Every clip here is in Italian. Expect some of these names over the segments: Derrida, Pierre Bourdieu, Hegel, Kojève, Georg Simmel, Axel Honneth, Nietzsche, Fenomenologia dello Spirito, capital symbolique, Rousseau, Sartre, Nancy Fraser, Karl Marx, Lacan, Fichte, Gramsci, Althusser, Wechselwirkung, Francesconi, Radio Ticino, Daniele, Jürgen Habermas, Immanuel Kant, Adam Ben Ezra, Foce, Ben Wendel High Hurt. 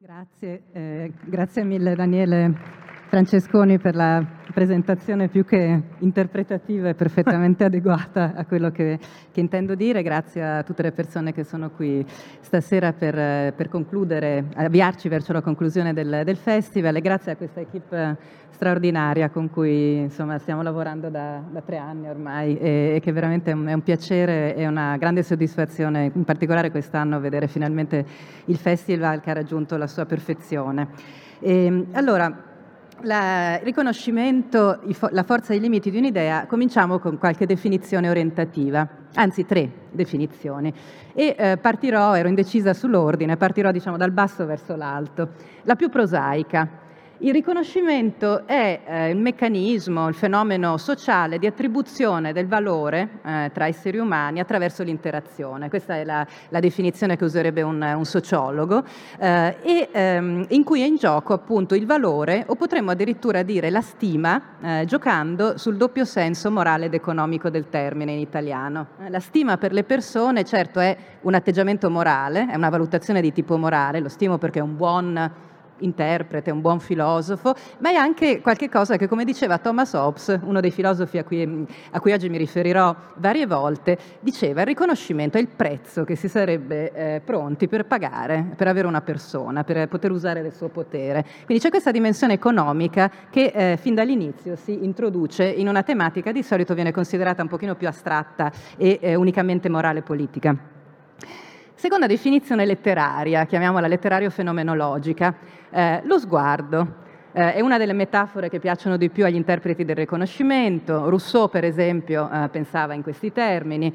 Grazie, grazie mille Daniele Francesconi per la presentazione più che interpretativa e perfettamente adeguata a quello che intendo dire. Grazie a tutte le persone che sono qui stasera per concludere, avviarci verso la conclusione del festival, e grazie a questa equipe straordinaria con cui insomma stiamo lavorando da 3 anni ormai e che veramente è un piacere e una grande soddisfazione, in particolare quest'anno, vedere finalmente il festival che ha raggiunto la sua perfezione. E, allora, il riconoscimento, la forza dei limiti di un'idea, cominciamo con qualche definizione orientativa, anzi 3 definizioni, e partirò, ero indecisa sull'ordine, partirò diciamo dal basso verso l'alto. La più prosaica: il riconoscimento è il meccanismo, il fenomeno sociale di attribuzione del valore tra esseri umani attraverso l'interazione. Questa è la definizione che userebbe un sociologo, in cui è in gioco appunto il valore, o potremmo addirittura dire la stima, giocando sul doppio senso morale ed economico del termine in italiano. La stima per le persone, certo, è un atteggiamento morale, è una valutazione di tipo morale, lo stimo perché è un buon interprete, un buon filosofo, ma è anche qualche cosa che, come diceva Thomas Hobbes, uno dei filosofi a cui oggi mi riferirò varie volte, diceva: il riconoscimento è il prezzo che si sarebbe pronti per pagare per avere una persona, per poter usare del suo potere. Quindi c'è questa dimensione economica che fin dall'inizio si introduce in una tematica di solito viene considerata un pochino più astratta e unicamente morale politica. Seconda definizione letteraria, chiamiamola letterario-fenomenologica, lo sguardo. È una delle metafore che piacciono di più agli interpreti del riconoscimento. Rousseau, per esempio, pensava in questi termini,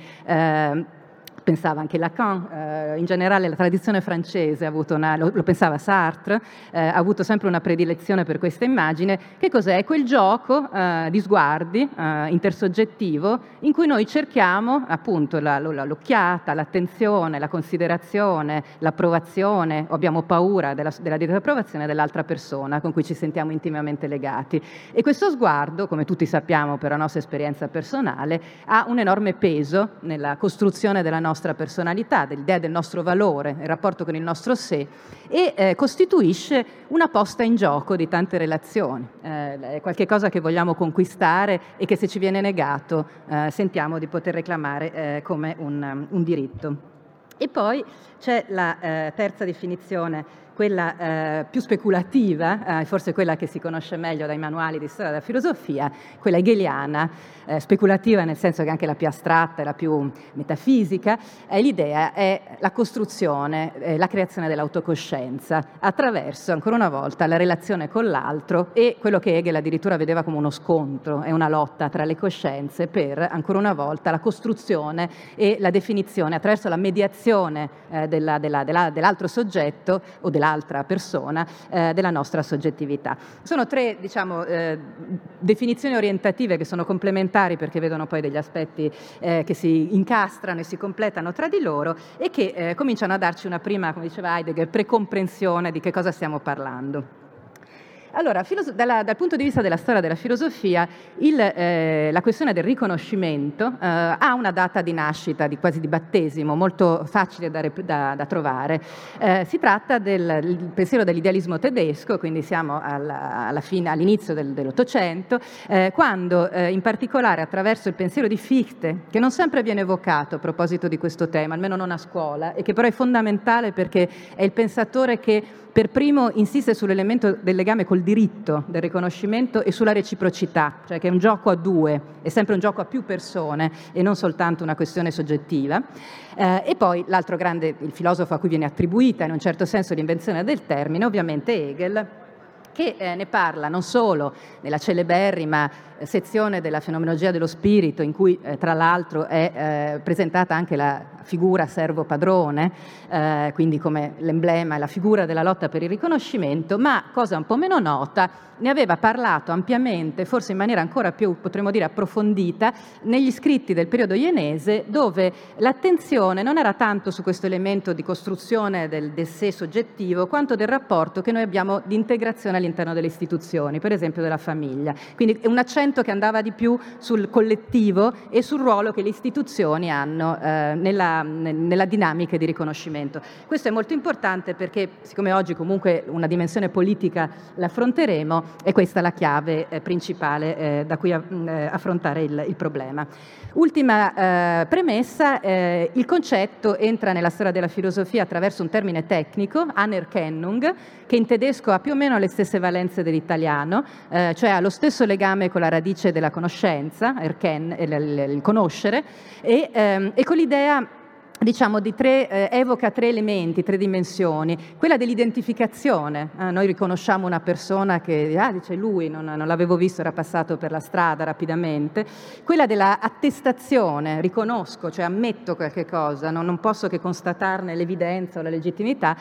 pensava anche Lacan, in generale la tradizione francese ha avuto lo pensava Sartre, ha avuto sempre una predilezione per questa immagine. Che cos'è? Quel gioco di sguardi intersoggettivo in cui noi cerchiamo appunto l'occhiata, l'attenzione, la considerazione, l'approvazione, o abbiamo paura della disapprovazione dell'altra persona con cui ci sentiamo intimamente legati. E questo sguardo, come tutti sappiamo per la nostra esperienza personale, ha un enorme peso nella costruzione della nostra personalità, dell'idea del nostro valore, il rapporto con il nostro sé, e costituisce una posta in gioco di tante relazioni, è qualche cosa che vogliamo conquistare e che, se ci viene negato, sentiamo di poter reclamare come un diritto. E poi c'è la terza definizione, quella più speculativa, forse quella che si conosce meglio dai manuali di storia della filosofia, quella hegeliana, speculativa nel senso che anche la più astratta e la più metafisica. L'idea è la costruzione, la creazione dell'autocoscienza attraverso, ancora una volta, la relazione con l'altro e quello che Hegel addirittura vedeva come uno scontro e una lotta tra le coscienze per, ancora una volta, la costruzione e la definizione attraverso la mediazione dell'altro soggetto o dell'altra persona, della nostra soggettività. Sono 3 diciamo definizioni orientative che sono complementari, perché vedono poi degli aspetti che si incastrano e si completano tra di loro e che cominciano a darci una prima, come diceva Heidegger, precomprensione di che cosa stiamo parlando. Allora, dal punto di vista della storia della filosofia, la questione del riconoscimento ha una data di nascita, quasi di battesimo, molto facile da trovare. Si tratta del pensiero dell'idealismo tedesco, quindi siamo all'inizio dell'Ottocento, quando in particolare attraverso il pensiero di Fichte, che non sempre viene evocato a proposito di questo tema, almeno non a scuola, e che però è fondamentale perché è il pensatore che per primo insiste sull'elemento del legame col diritto del riconoscimento e sulla reciprocità, cioè che è un gioco a due, è sempre un gioco a più persone e non soltanto una questione soggettiva. E poi l'altro grande, il filosofo a cui viene attribuita in un certo senso l'invenzione del termine, ovviamente Hegel, che ne parla non solo nella celeberrima sezione della Fenomenologia dello Spirito, in cui tra l'altro è presentata anche la figura servo padrone, quindi come l'emblema e la figura della lotta per il riconoscimento, ma, cosa un po' meno nota, ne aveva parlato ampiamente, forse in maniera ancora più, potremmo dire, approfondita negli scritti del periodo ienese, dove l'attenzione non era tanto su questo elemento di costruzione del sé soggettivo, quanto del rapporto che noi abbiamo di integrazione all'interno delle istituzioni, per esempio della famiglia. Quindi è un accento che andava di più sul collettivo e sul ruolo che le istituzioni hanno nella dinamica di riconoscimento. Questo è molto importante perché, siccome oggi comunque una dimensione politica l'affronteremo, è questa la chiave principale da cui affrontare il problema. Ultima premessa, il concetto entra nella storia della filosofia attraverso un termine tecnico, Anerkennung, che in tedesco ha più o meno le stesse valenze dell'italiano, cioè ha lo stesso legame con la radice della conoscenza, il conoscere, e con l'idea, diciamo, di evoca tre elementi, tre dimensioni. Quella dell'identificazione, noi riconosciamo una persona che dice lui, non l'avevo visto, era passato per la strada rapidamente. Quella della attestazione, riconosco, cioè ammetto qualche cosa, non posso che constatarne l'evidenza o la legittimità.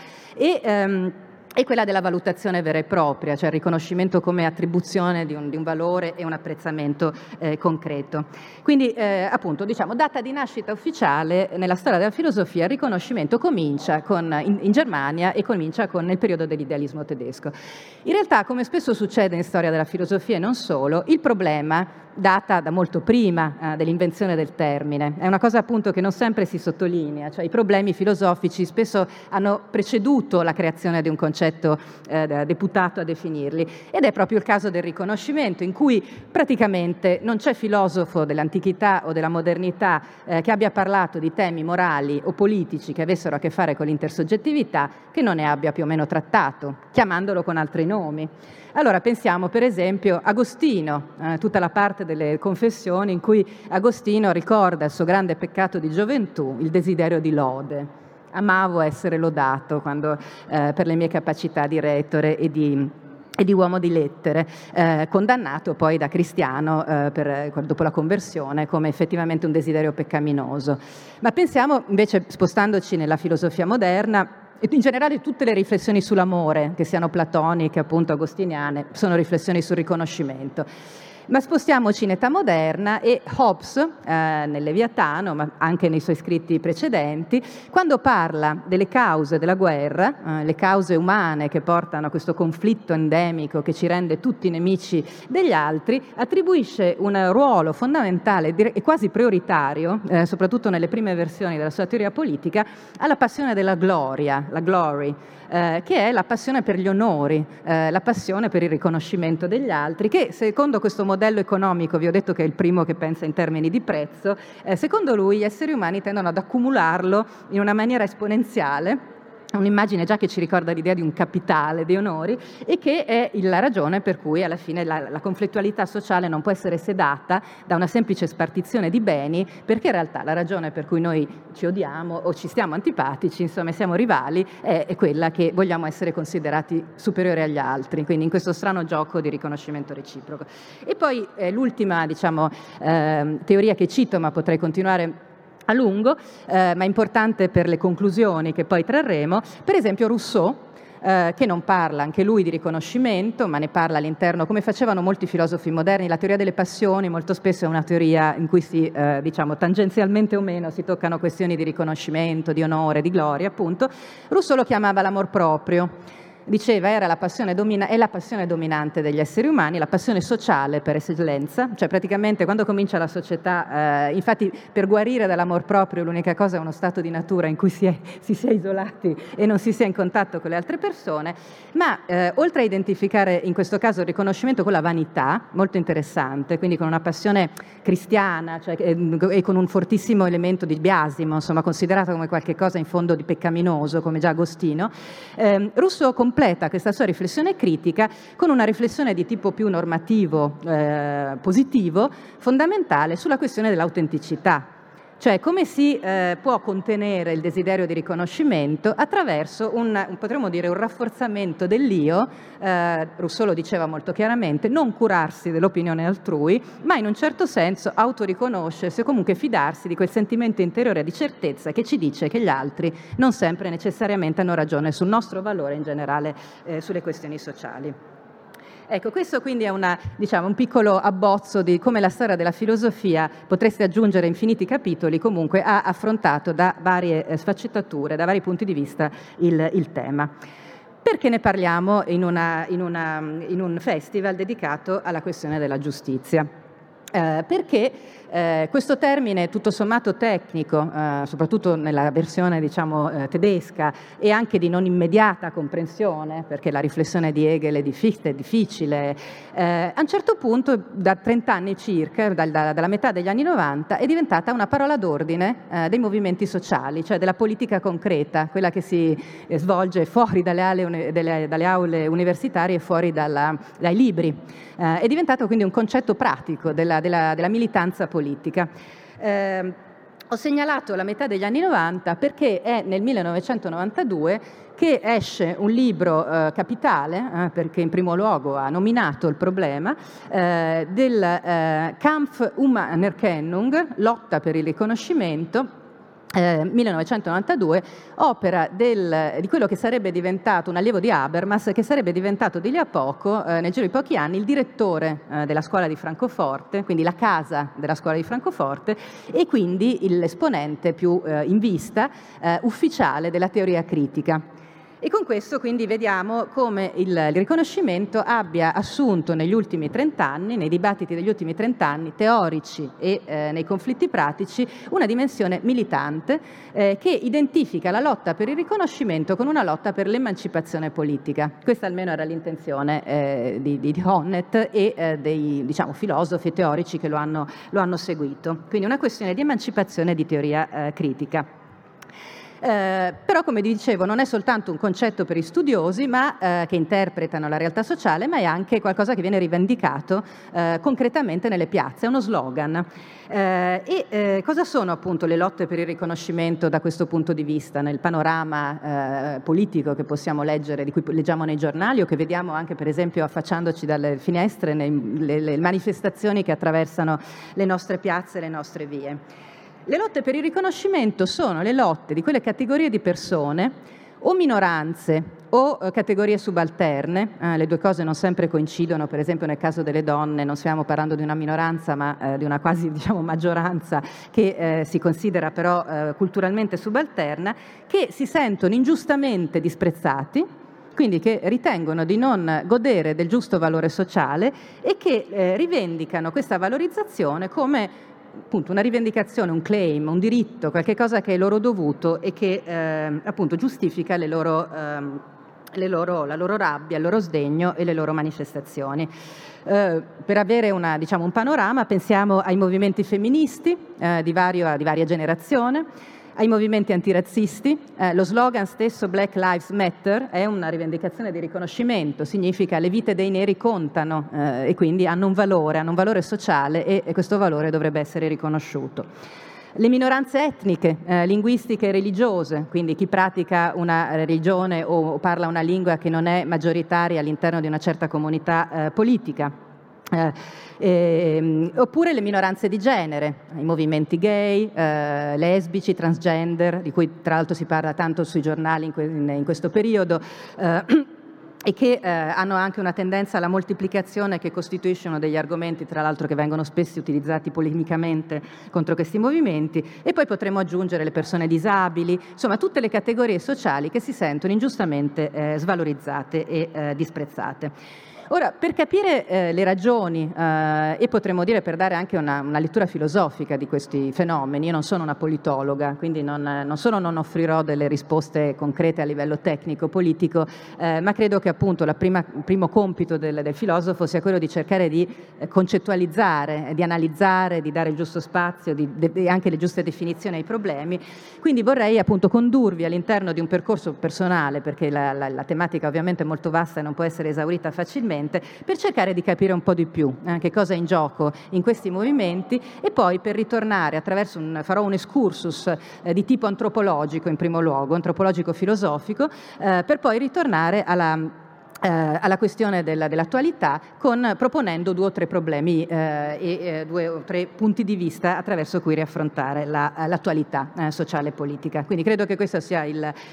E quella della valutazione vera e propria, cioè il riconoscimento come attribuzione di un valore e un apprezzamento concreto. Quindi, appunto, diciamo, data di nascita ufficiale nella storia della filosofia, il riconoscimento comincia in Germania e comincia con il periodo dell'idealismo tedesco. In realtà, come spesso succede in storia della filosofia e non solo, il problema data da molto prima dell'invenzione del termine. È una cosa appunto che non sempre si sottolinea, cioè i problemi filosofici spesso hanno preceduto la creazione di un concetto deputato a definirli, ed è proprio il caso del riconoscimento, in cui praticamente non c'è filosofo dell'antichità o della modernità che abbia parlato di temi morali o politici che avessero a che fare con l'intersoggettività che non ne abbia più o meno trattato, chiamandolo con altri nomi. Allora pensiamo per esempio Agostino, tutta la parte delle confessioni in cui Agostino ricorda il suo grande peccato di gioventù, il desiderio di lode. Amavo essere lodato quando, per le mie capacità di retore e di uomo di lettere, condannato poi da cristiano dopo la conversione come effettivamente un desiderio peccaminoso. Ma pensiamo invece, spostandoci nella filosofia moderna, e in generale tutte le riflessioni sull'amore, che siano platoniche, appunto agostiniane, sono riflessioni sul riconoscimento. Ma spostiamoci in età moderna e Hobbes, nel Leviatano, ma anche nei suoi scritti precedenti, quando parla delle cause della guerra, le cause umane che portano a questo conflitto endemico che ci rende tutti nemici degli altri, attribuisce un ruolo fondamentale e quasi prioritario, soprattutto nelle prime versioni della sua teoria politica, alla passione della gloria, la glory, che è la passione per gli onori, la passione per il riconoscimento degli altri, che secondo questo modello economico, vi ho detto che è il primo che pensa in termini di prezzo, secondo lui gli esseri umani tendono ad accumularlo in una maniera esponenziale, un'immagine già che ci ricorda l'idea di un capitale, di onori, e che è la ragione per cui alla fine la conflittualità sociale non può essere sedata da una semplice spartizione di beni, perché in realtà la ragione per cui noi ci odiamo o ci stiamo antipatici, insomma siamo rivali, è quella che vogliamo essere considerati superiori agli altri, quindi in questo strano gioco di riconoscimento reciproco. E poi l'ultima, diciamo, teoria che cito, ma potrei continuare a lungo, ma importante per le conclusioni che poi trarremo, per esempio Rousseau, che non parla anche lui di riconoscimento, ma ne parla all'interno, come facevano molti filosofi moderni, la teoria delle passioni molto spesso è una teoria in cui si, diciamo, tangenzialmente o meno si toccano questioni di riconoscimento, di onore, di gloria, appunto. Rousseau lo chiamava l'amor proprio. Diceva era la passione è la passione dominante degli esseri umani, la passione sociale per eccellenza, cioè praticamente quando comincia la società, infatti per guarire dall'amor proprio l'unica cosa è uno stato di natura in cui si sia isolati e non si sia in contatto con le altre persone, ma oltre a identificare in questo caso il riconoscimento con la vanità, molto interessante, quindi con una passione cristiana, cioè, e con un fortissimo elemento di biasimo, insomma considerato come qualche cosa in fondo di peccaminoso, come già Agostino, Rousseau completa questa sua riflessione critica con una riflessione di tipo più normativo, positivo, fondamentale sulla questione dell'autenticità, cioè come si può contenere il desiderio di riconoscimento attraverso potremmo dire, un rafforzamento dell'io, Rousseau lo diceva molto chiaramente, non curarsi dell'opinione altrui, ma in un certo senso autoriconoscersi o comunque fidarsi di quel sentimento interiore di certezza che ci dice che gli altri non sempre necessariamente hanno ragione sul nostro valore in generale, sulle questioni sociali. Ecco, questo quindi è un piccolo abbozzo di come la storia della filosofia, potreste aggiungere infiniti capitoli, comunque ha affrontato da varie sfaccettature, da vari punti di vista il tema. perché ne parliamo in un festival dedicato alla questione della giustizia. Perché questo termine tutto sommato tecnico, soprattutto nella versione tedesca, e anche di non immediata comprensione, perché la riflessione di Hegel e di Fichte è difficile, a un certo punto, da 30 anni circa, dalla metà degli anni 90, è diventata una parola d'ordine dei movimenti sociali, cioè della politica concreta, quella che si svolge fuori dalle aule universitarie e fuori dai libri. È diventato quindi un concetto pratico della militanza politica. Ho segnalato la metà degli anni 90 perché è nel 1992 che esce un libro capitale, perché in primo luogo ha nominato il problema, del Kampf um Anerkennung, lotta per il riconoscimento, 1992, opera di quello che sarebbe diventato un allievo di Habermas, che sarebbe diventato di lì a poco, nel giro di pochi anni, il direttore della scuola di Francoforte, quindi la casa della scuola di Francoforte, e quindi l'esponente più in vista ufficiale della teoria critica. E con questo quindi vediamo come il riconoscimento abbia assunto negli ultimi 30 anni, nei dibattiti degli ultimi 30 anni teorici e nei conflitti pratici, una dimensione militante che identifica la lotta per il riconoscimento con una lotta per l'emancipazione politica. Questa almeno era l'intenzione di Honneth e dei filosofi e teorici che lo hanno seguito. Quindi una questione di emancipazione di teoria critica. Però, come dicevo, non è soltanto un concetto per gli studiosi ma che interpretano la realtà sociale, ma è anche qualcosa che viene rivendicato concretamente nelle piazze, è uno slogan. Cosa sono appunto le lotte per il riconoscimento da questo punto di vista nel panorama politico che possiamo leggere, di cui leggiamo nei giornali o che vediamo anche per esempio affacciandoci dalle finestre nelle manifestazioni che attraversano le nostre piazze e le nostre vie? Le lotte per il riconoscimento sono le lotte di quelle categorie di persone o minoranze o categorie subalterne, le due cose non sempre coincidono, per esempio nel caso delle donne non stiamo parlando di una minoranza ma di una quasi maggioranza che si considera però culturalmente subalterna, che si sentono ingiustamente disprezzati, quindi che ritengono di non godere del giusto valore sociale e che rivendicano questa valorizzazione come appunto una rivendicazione, un claim, un diritto, qualche cosa che è loro dovuto e che appunto giustifica la loro rabbia, il loro sdegno e le loro manifestazioni. Per avere un panorama pensiamo ai movimenti femministi di varia generazione, ai movimenti antirazzisti, lo slogan stesso Black Lives Matter è una rivendicazione di riconoscimento, significa le vite dei neri contano e quindi hanno un valore sociale e questo valore dovrebbe essere riconosciuto. Le minoranze etniche, linguistiche e religiose, quindi chi pratica una religione o parla una lingua che non è maggioritaria all'interno di una certa comunità politica. Oppure le minoranze di genere, i movimenti gay, lesbici, transgender, di cui tra l'altro si parla tanto sui giornali in questo periodo, e che hanno anche una tendenza alla moltiplicazione che costituisce uno degli argomenti tra l'altro che vengono spesso utilizzati polemicamente contro questi movimenti, e poi potremmo aggiungere le persone disabili, insomma tutte le categorie sociali che si sentono ingiustamente svalorizzate e disprezzate. Ora, per capire le ragioni e potremmo dire per dare anche una lettura filosofica di questi fenomeni, io non sono una politologa, quindi non solo non offrirò delle risposte concrete a livello tecnico-politico, ma credo che appunto il primo compito del filosofo sia quello di cercare di concettualizzare, di analizzare, di dare il giusto spazio, di anche le giuste definizioni ai problemi. Quindi vorrei appunto condurvi all'interno di un percorso personale, perché la tematica ovviamente è molto vasta e non può essere esaurita facilmente, per cercare di capire un po' di più che cosa è in gioco in questi movimenti e poi per ritornare attraverso farò un excursus di tipo antropologico in primo luogo, antropologico-filosofico, per poi ritornare alla questione dell'attualità proponendo due o tre problemi e due o tre punti di vista attraverso cui riaffrontare l'attualità sociale e politica. Quindi credo che questo sia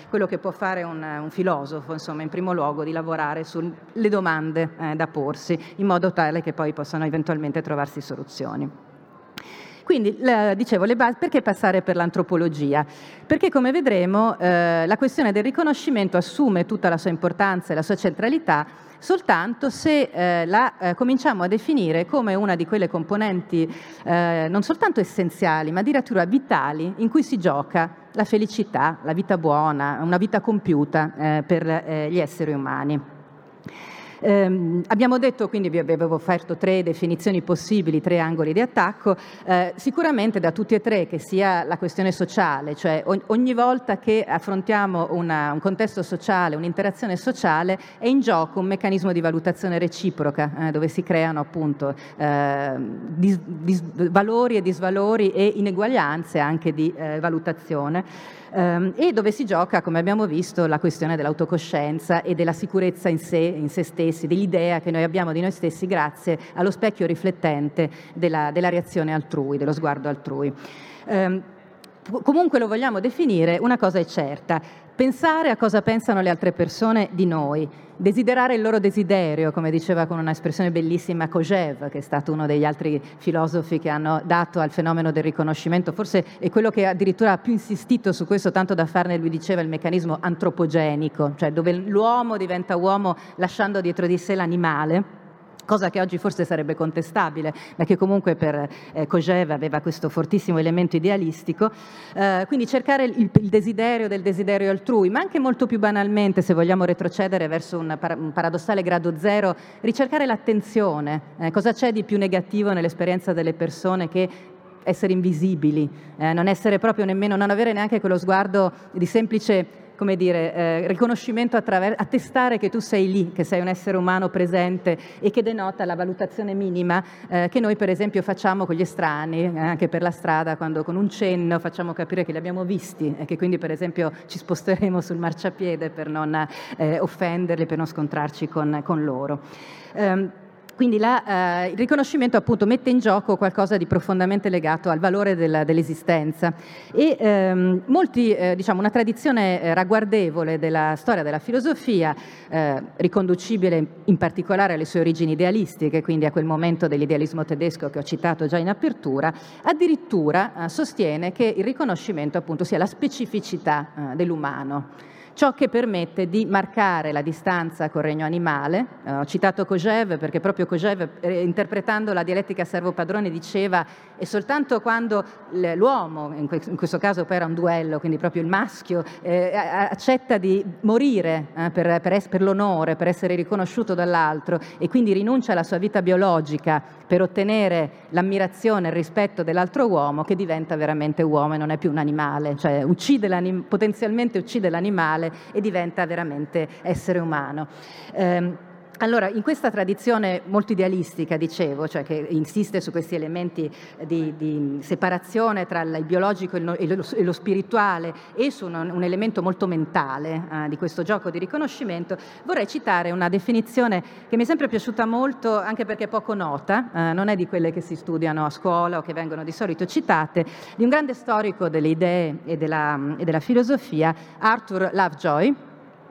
quello che può fare un filosofo, insomma, in primo luogo di lavorare sulle domande da porsi in modo tale che poi possano eventualmente trovarsi soluzioni. Quindi, dicevo, perché passare per l'antropologia? Perché, come vedremo, la questione del riconoscimento assume tutta la sua importanza e la sua centralità soltanto se la cominciamo a definire come una di quelle componenti non soltanto essenziali, ma addirittura vitali, in cui si gioca la felicità, la vita buona, una vita compiuta per gli esseri umani. Abbiamo detto, quindi vi avevo offerto tre definizioni possibili, tre angoli di attacco, sicuramente da tutti e tre, che sia la questione sociale, cioè ogni volta che affrontiamo un contesto sociale, un'interazione sociale, è in gioco un meccanismo di valutazione reciproca, dove si creano appunto valori e disvalori e ineguaglianze anche di valutazione. E dove si gioca, come abbiamo visto, la questione dell'autocoscienza e della sicurezza in sé stessi, dell'idea che noi abbiamo di noi stessi grazie allo specchio riflettente della reazione altrui, dello sguardo altrui. Comunque lo vogliamo definire, una cosa è certa: pensare a cosa pensano le altre persone di noi, desiderare il loro desiderio, come diceva con un'espressione bellissima Kojève, che è stato uno degli altri filosofi che hanno dato al fenomeno del riconoscimento, forse è quello che addirittura ha più insistito su questo, tanto da farne, lui diceva, il meccanismo antropogenico, cioè dove l'uomo diventa uomo lasciando dietro di sé l'animale, cosa che oggi forse sarebbe contestabile, ma che comunque per Kojève aveva questo fortissimo elemento idealistico. Quindi cercare il desiderio del desiderio altrui, ma anche molto più banalmente, se vogliamo retrocedere verso un paradossale grado zero, ricercare l'attenzione. Cosa c'è di più negativo nell'esperienza delle persone che essere invisibili, non essere proprio nemmeno, non avere neanche quello sguardo di semplice, come dire, riconoscimento attestare che tu sei lì, che sei un essere umano presente, e che denota la valutazione minima che noi per esempio facciamo con gli estranei, anche per la strada, quando con un cenno facciamo capire che li abbiamo visti e che quindi per esempio ci sposteremo sul marciapiede per non offenderli, per non scontrarci con loro. Quindi il riconoscimento appunto mette in gioco qualcosa di profondamente legato al valore dell'esistenza e diciamo, una tradizione ragguardevole della storia della filosofia, riconducibile in particolare alle sue origini idealistiche, quindi a quel momento dell'idealismo tedesco che ho citato già in apertura, addirittura sostiene che il riconoscimento appunto sia la specificità dell'umano. Ciò che permette di marcare la distanza col regno animale. Ho citato Kojève perché proprio Kojève, interpretando la dialettica servo-padrone, diceva: è soltanto quando l'uomo, in questo caso poi era un duello, quindi proprio il maschio, accetta di morire per l'onore, per essere riconosciuto dall'altro, e quindi rinuncia alla sua vita biologica per ottenere l'ammirazione e il rispetto dell'altro uomo, che diventa veramente uomo e non è più un animale, cioè potenzialmente uccide l'animale e diventa veramente essere umano. Allora, in questa tradizione molto idealistica, dicevo, cioè che insiste su questi elementi di separazione tra il biologico e lo spirituale, e su un elemento molto mentale di questo gioco di riconoscimento, vorrei citare una definizione che mi è sempre piaciuta molto, anche perché è poco nota, non è di quelle che si studiano a scuola o che vengono di solito citate, di un grande storico delle idee e della filosofia, Arthur Lovejoy,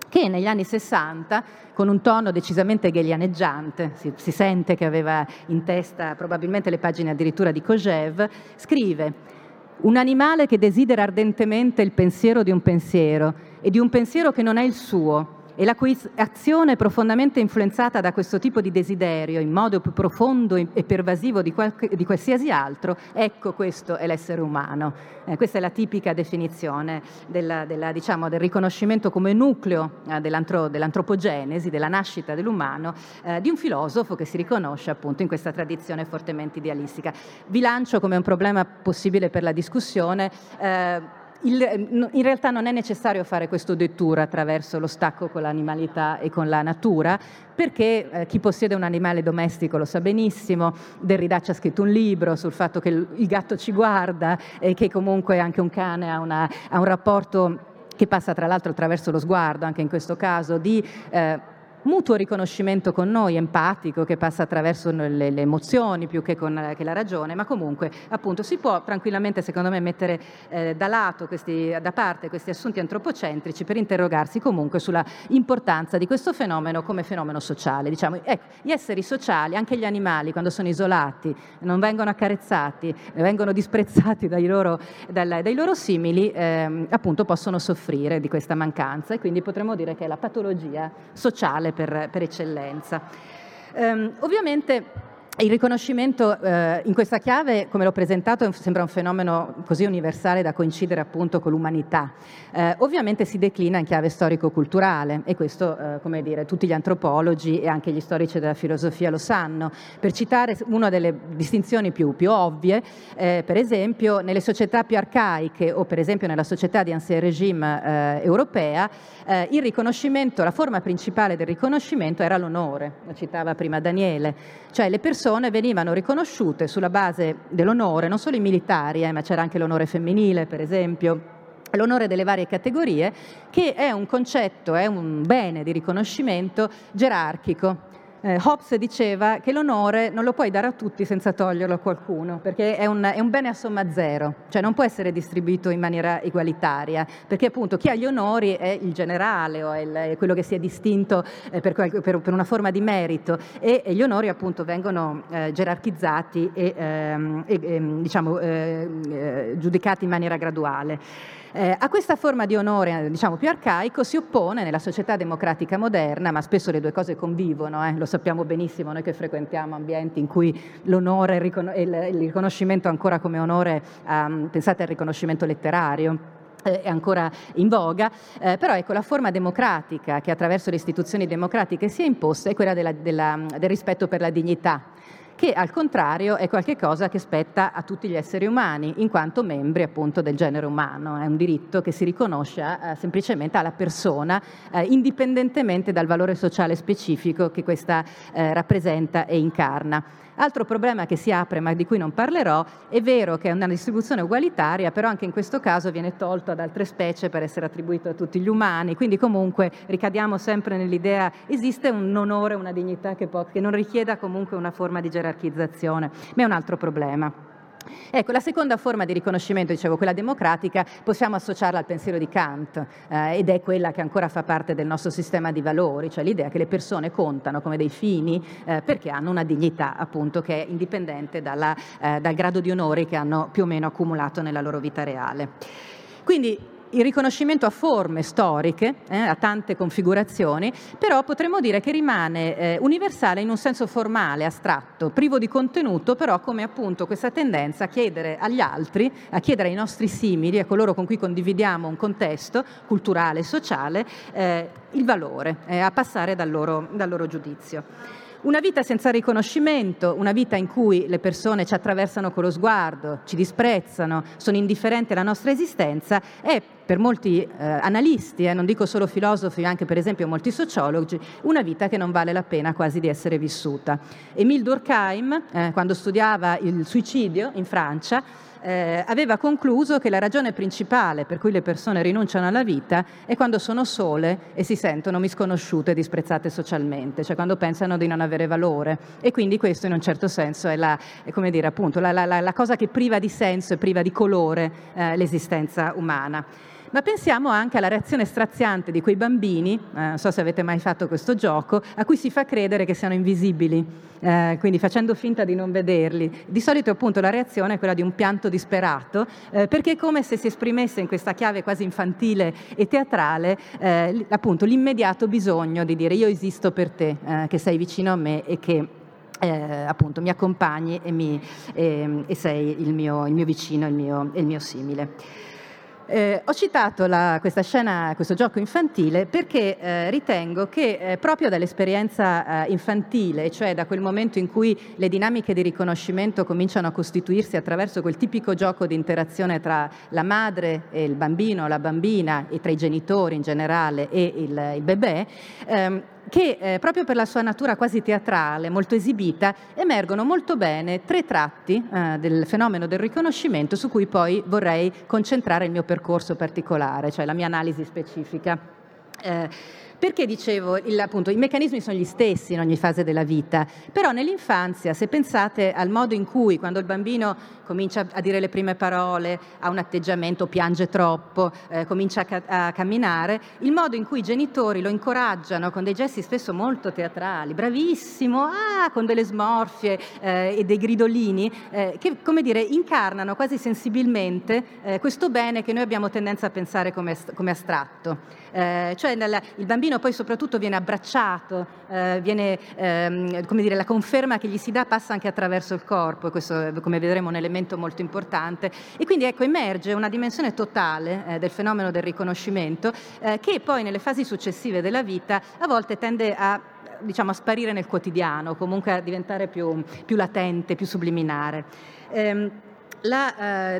che negli anni 60, con un tono decisamente hegelianeggiante, si sente che aveva in testa probabilmente le pagine addirittura di Kojève, scrive: un animale che desidera ardentemente il pensiero di un pensiero e di un pensiero che non è il suo, e la cui azione è profondamente influenzata da questo tipo di desiderio in modo più profondo e pervasivo di qualsiasi altro, ecco, questo è l'essere umano. Questa è la tipica definizione diciamo, del riconoscimento come nucleo dell'antropogenesi, della nascita dell'umano, di un filosofo che si riconosce appunto in questa tradizione fortemente idealistica. Vi lancio come un problema possibile per la discussione. In realtà non è necessario fare questo detour attraverso lo stacco con l'animalità e con la natura, perché chi possiede un animale domestico lo sa benissimo. Derrida ci ha scritto un libro sul fatto che il gatto ci guarda e che comunque anche un cane ha un rapporto che passa tra l'altro attraverso lo sguardo, anche in questo caso, di mutuo riconoscimento con noi, empatico, che passa attraverso le emozioni più che la ragione, ma comunque appunto si può tranquillamente, secondo me, mettere da parte questi assunti antropocentrici per interrogarsi comunque sulla importanza di questo fenomeno come fenomeno sociale. Diciamo, ecco, gli esseri sociali, anche gli animali, quando sono isolati, non vengono accarezzati, vengono disprezzati dai loro simili, appunto possono soffrire di questa mancanza, e quindi potremmo dire che è la patologia sociale per eccellenza. Ovviamente il riconoscimento in questa chiave, come l'ho presentato, sembra un fenomeno così universale da coincidere appunto con l'umanità. Ovviamente si declina in chiave storico-culturale, e questo, come dire, tutti gli antropologi e anche gli storici della filosofia lo sanno. Per citare una delle distinzioni più ovvie, per esempio nelle società più arcaiche, o per esempio nella società di ancien regime europea, il riconoscimento, la forma principale del riconoscimento era l'onore, lo citava prima Daniele, cioè le persone venivano riconosciute sulla base dell'onore, non solo i militari, ma c'era anche l'onore femminile, per esempio, l'onore delle varie categorie, che è un concetto, è un bene di riconoscimento gerarchico. Hobbes diceva che l'onore non lo puoi dare a tutti senza toglierlo a qualcuno, perché è un bene a somma zero, cioè non può essere distribuito in maniera egualitaria, perché appunto chi ha gli onori è il generale, o è quello che si è distinto per una forma di merito, e gli onori appunto vengono gerarchizzati e giudicati in maniera graduale. A questa forma di onore, diciamo, più arcaico si oppone nella società democratica moderna, ma spesso le due cose convivono, lo sappiamo benissimo noi che frequentiamo ambienti in cui l'onore e il riconoscimento ancora come onore, pensate al riconoscimento letterario, è ancora in voga, però ecco, la forma democratica che attraverso le istituzioni democratiche si è imposta è quella del rispetto per la dignità, che al contrario è qualche cosa che spetta a tutti gli esseri umani, in quanto membri appunto del genere umano. È un diritto che si riconosce semplicemente alla persona, indipendentemente dal valore sociale specifico che questa rappresenta e incarna. Altro problema che si apre, ma di cui non parlerò, è vero che è una distribuzione ugualitaria, però anche in questo caso viene tolto ad altre specie per essere attribuito a tutti gli umani, quindi comunque ricadiamo sempre nell'idea esiste un onore, una dignità che non richieda comunque una forma di gerarchizzazione, ma è un altro problema. Ecco, la seconda forma di riconoscimento, dicevo, quella democratica, possiamo associarla al pensiero di Kant, ed è quella che ancora fa parte del nostro sistema di valori, cioè l'idea che le persone contano come dei fini, perché hanno una dignità appunto che è indipendente dal grado di onore che hanno più o meno accumulato nella loro vita reale. Quindi il riconoscimento a forme storiche, a tante configurazioni, però potremmo dire che rimane universale in un senso formale, astratto, privo di contenuto, però come appunto questa tendenza a chiedere agli altri, a chiedere ai nostri simili, a coloro con cui condividiamo un contesto culturale e sociale, il valore, a passare dal loro giudizio. Una vita senza riconoscimento, una vita in cui le persone ci attraversano con lo sguardo, ci disprezzano, sono indifferenti alla nostra esistenza, è per molti analisti, non dico solo filosofi, anche per esempio molti sociologi, una vita che non vale la pena quasi di essere vissuta. Emile Durkheim, quando studiava il suicidio in Francia, aveva concluso che la ragione principale per cui le persone rinunciano alla vita è quando sono sole e si sentono misconosciute e disprezzate socialmente, cioè quando pensano di non avere valore, e quindi questo in un certo senso è la cosa che priva di senso e priva di colore l'esistenza umana. Ma pensiamo anche alla reazione straziante di quei bambini, non so se avete mai fatto questo gioco, a cui si fa credere che siano invisibili, quindi facendo finta di non vederli. Di solito appunto la reazione è quella di un pianto disperato, perché è come se si esprimesse in questa chiave quasi infantile e teatrale appunto l'immediato bisogno di dire io esisto per te, che sei vicino a me e che appunto mi accompagni e sei il mio vicino, il mio simile. Ho citato questa scena, questo gioco infantile, perché ritengo che proprio dall'esperienza infantile, cioè da quel momento in cui le dinamiche di riconoscimento cominciano a costituirsi attraverso quel tipico gioco di interazione tra la madre e il bambino o la bambina, e tra i genitori in generale e il bebè, che proprio per la sua natura quasi teatrale, molto esibita, emergono molto bene tre tratti del fenomeno del riconoscimento su cui poi vorrei concentrare il mio percorso particolare, cioè la mia analisi specifica. Perché dicevo, appunto, i meccanismi sono gli stessi in ogni fase della vita, però nell'infanzia, se pensate al modo in cui, quando il bambino comincia a dire le prime parole, ha un atteggiamento, piange troppo, comincia a camminare, il modo in cui i genitori lo incoraggiano con dei gesti spesso molto teatrali, bravissimo, ah, con delle smorfie e dei gridolini, che, come dire, incarnano quasi sensibilmente questo bene che noi abbiamo tendenza a pensare come astratto. Cioè il bambino poi soprattutto viene abbracciato, viene, come dire, la conferma che gli si dà passa anche attraverso il corpo, e questo è, come vedremo, un elemento molto importante, e quindi ecco emerge una dimensione totale del fenomeno del riconoscimento che poi nelle fasi successive della vita a volte tende a, diciamo, a sparire nel quotidiano, comunque a diventare più latente, più subliminare.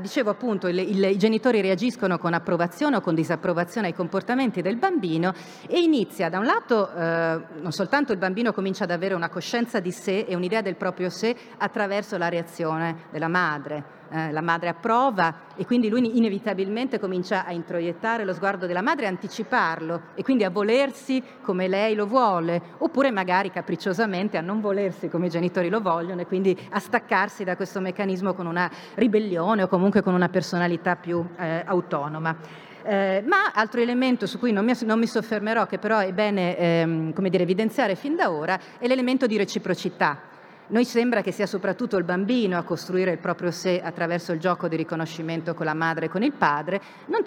Dicevo appunto, i genitori reagiscono con approvazione o con disapprovazione ai comportamenti del bambino, e inizia da un lato non soltanto il bambino comincia ad avere una coscienza di sé e un'idea del proprio sé attraverso la reazione della madre. La madre approva e quindi lui inevitabilmente comincia a introiettare lo sguardo della madre, a anticiparlo e quindi a volersi come lei lo vuole, oppure magari capricciosamente a non volersi come i genitori lo vogliono e quindi a staccarsi da questo meccanismo con una ribellione o comunque con una personalità più autonoma. Ma altro elemento su cui non mi soffermerò, che però è bene come dire, evidenziare fin da ora, è l'elemento di reciprocità. Noi sembra che sia soprattutto il bambino a costruire il proprio sé attraverso il gioco di riconoscimento con la madre e con il padre, non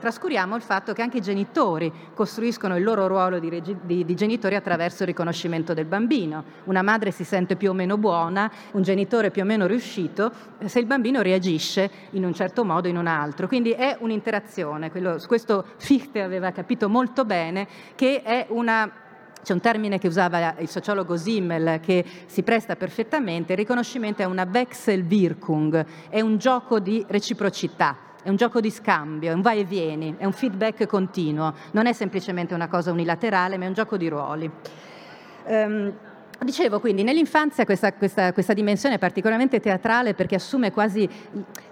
trascuriamo il fatto che anche i genitori costruiscono il loro ruolo di genitori attraverso il riconoscimento del bambino. Una madre si sente più o meno buona, un genitore più o meno riuscito, se il bambino reagisce in un certo modo o in un altro. Quindi è un'interazione, questo Fichte aveva capito molto bene, che è una... C'è un termine che usava il sociologo Simmel che si presta perfettamente, il riconoscimento è una Wechselwirkung, è un gioco di reciprocità, è un gioco di scambio, è un vai e vieni, è un feedback continuo, non è semplicemente una cosa unilaterale, ma è un gioco di ruoli. Dicevo quindi, nell'infanzia questa dimensione è particolarmente teatrale, perché assume quasi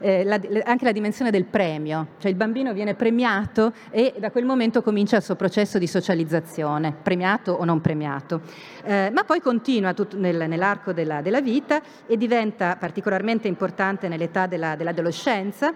anche la dimensione del premio, cioè il bambino viene premiato e da quel momento comincia il suo processo di socializzazione, premiato o non premiato, ma poi continua nell'arco della vita e diventa particolarmente importante nell'età dell'adolescenza,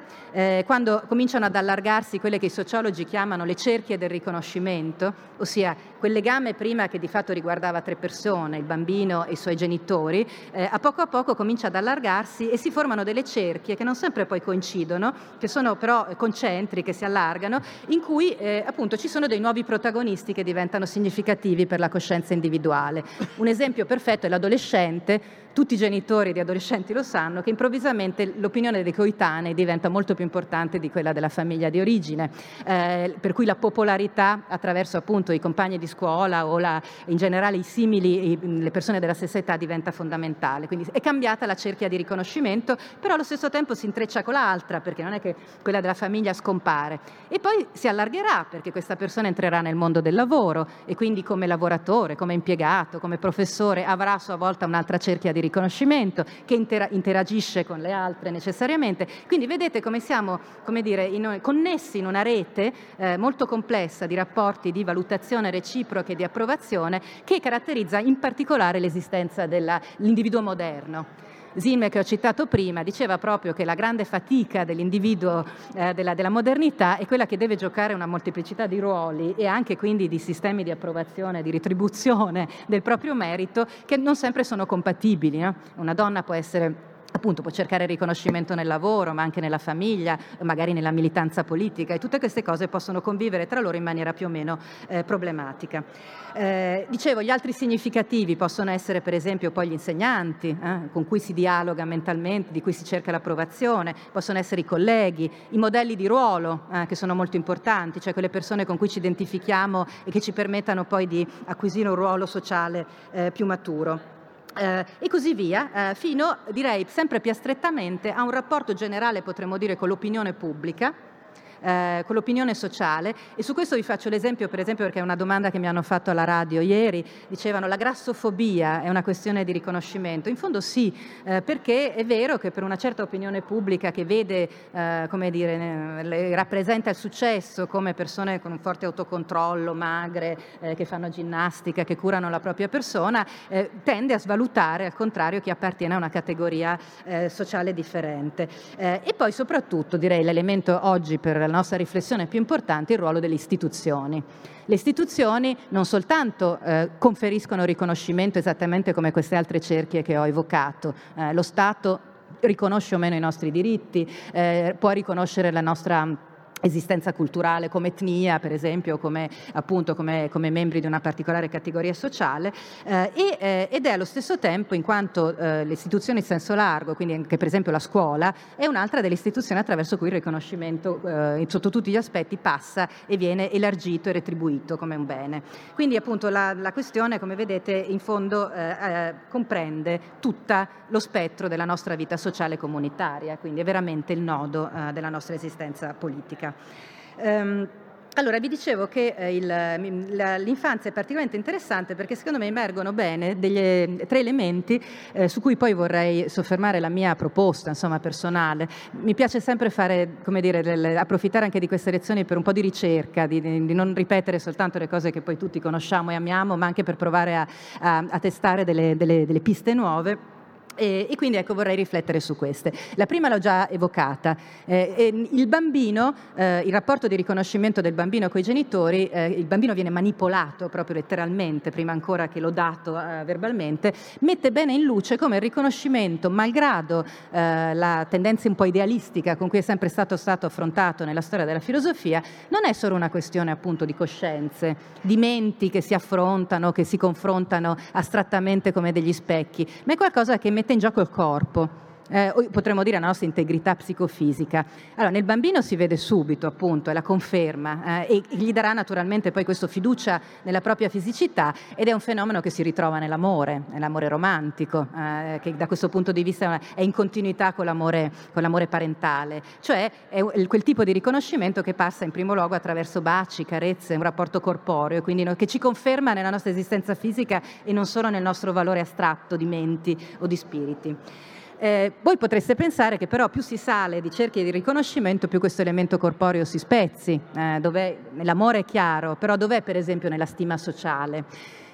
quando cominciano ad allargarsi quelle che i sociologi chiamano le cerchie del riconoscimento, ossia quel legame prima che di fatto riguardava tre persone, il bambino e i suoi genitori, a poco comincia ad allargarsi e si formano delle cerchie che non sempre poi coincidono, che sono però concentriche, si allargano, in cui appunto ci sono dei nuovi protagonisti che diventano significativi per la coscienza individuale. Un esempio perfetto è l'adolescente. Tutti i genitori di adolescenti lo sanno che improvvisamente l'opinione dei coetanei diventa molto più importante di quella della famiglia di origine, per cui la popolarità attraverso appunto i compagni di scuola o in generale i simili, le persone della stessa età, diventa fondamentale. Quindi è cambiata la cerchia di riconoscimento, però allo stesso tempo si intreccia con l'altra, perché non è che quella della famiglia scompare, e poi si allargherà perché questa persona entrerà nel mondo del lavoro e quindi come lavoratore, come impiegato, come professore avrà a sua volta un'altra cerchia di riconoscimento che interagisce con le altre necessariamente. Quindi vedete come siamo, come dire, connessi in una rete molto complessa di rapporti di valutazione reciproca e di approvazione, che caratterizza in particolare l'esistenza dell'individuo moderno. Simmel, che ho citato prima, diceva proprio che la grande fatica dell'individuo della modernità è quella che deve giocare una molteplicità di ruoli e anche quindi di sistemi di approvazione, di retribuzione del proprio merito, che non sempre sono compatibili, no? Una donna può essere... appunto può cercare riconoscimento nel lavoro, ma anche nella famiglia, magari nella militanza politica, e tutte queste cose possono convivere tra loro in maniera più o meno problematica. Dicevo, gli altri significativi possono essere per esempio poi gli insegnanti, con cui si dialoga mentalmente, di cui si cerca l'approvazione, possono essere i colleghi, i modelli di ruolo che sono molto importanti, cioè quelle persone con cui ci identifichiamo e che ci permettano poi di acquisire un ruolo sociale più maturo. E così via, fino, direi, sempre più strettamente a un rapporto generale, potremmo dire, con l'opinione pubblica, con l'opinione sociale, e su questo vi faccio l'esempio, per esempio, perché è una domanda che mi hanno fatto alla radio ieri. Dicevano: la grassofobia è una questione di riconoscimento. In fondo sì, perché è vero che per una certa opinione pubblica che vede, come dire, rappresenta il successo come persone con un forte autocontrollo, magre, che fanno ginnastica, che curano la propria persona, tende a svalutare al contrario chi appartiene a una categoria sociale differente. E poi soprattutto, direi, l'elemento oggi per la nostra riflessione più importante, il ruolo delle istituzioni. Le istituzioni non soltanto conferiscono riconoscimento esattamente come queste altre cerchie che ho evocato, lo Stato riconosce o meno i nostri diritti, può riconoscere la nostra esistenza culturale come etnia, per esempio, come appunto come membri di una particolare categoria sociale, ed è allo stesso tempo, in quanto le istituzioni in senso largo, quindi anche per esempio la scuola, è un'altra delle istituzioni attraverso cui il riconoscimento sotto tutti gli aspetti passa e viene elargito e retribuito come un bene. Quindi appunto la questione, come vedete, in fondo comprende tutto lo spettro della nostra vita sociale e comunitaria, quindi è veramente il nodo della nostra esistenza politica. Allora, vi dicevo che l'infanzia è particolarmente interessante perché secondo me emergono bene tre elementi su cui poi vorrei soffermare la mia proposta, insomma, personale. Mi piace sempre fare, come dire, approfittare anche di queste lezioni per un po' di ricerca, di non ripetere soltanto le cose che poi tutti conosciamo e amiamo, ma anche per provare a testare delle piste nuove. E quindi ecco, vorrei riflettere su queste. La prima l'ho già evocata. Il bambino, il rapporto di riconoscimento del bambino coi genitori, il bambino viene manipolato proprio letteralmente, prima ancora che lodato verbalmente, mette bene in luce come il riconoscimento, malgrado la tendenza un po' idealistica con cui è sempre stato affrontato nella storia della filosofia, non è solo una questione appunto di coscienze, di menti che si affrontano, che si confrontano astrattamente come degli specchi, ma è qualcosa che mette in gioco il corpo, potremmo dire la nostra integrità psicofisica. Allora, nel bambino si vede subito, appunto, è la conferma, e gli darà naturalmente poi questo fiducia nella propria fisicità, ed è un fenomeno che si ritrova nell'amore romantico, che da questo punto di vista è in continuità con l'amore parentale, cioè è quel tipo di riconoscimento che passa in primo luogo attraverso baci, carezze, un rapporto corporeo, quindi che ci conferma nella nostra esistenza fisica e non solo nel nostro valore astratto di menti o di spiriti. Voi potreste pensare che però più si sale di cerchie di riconoscimento, più questo elemento corporeo si spezzi, dove l'amore è chiaro, però dov'è per esempio nella stima sociale?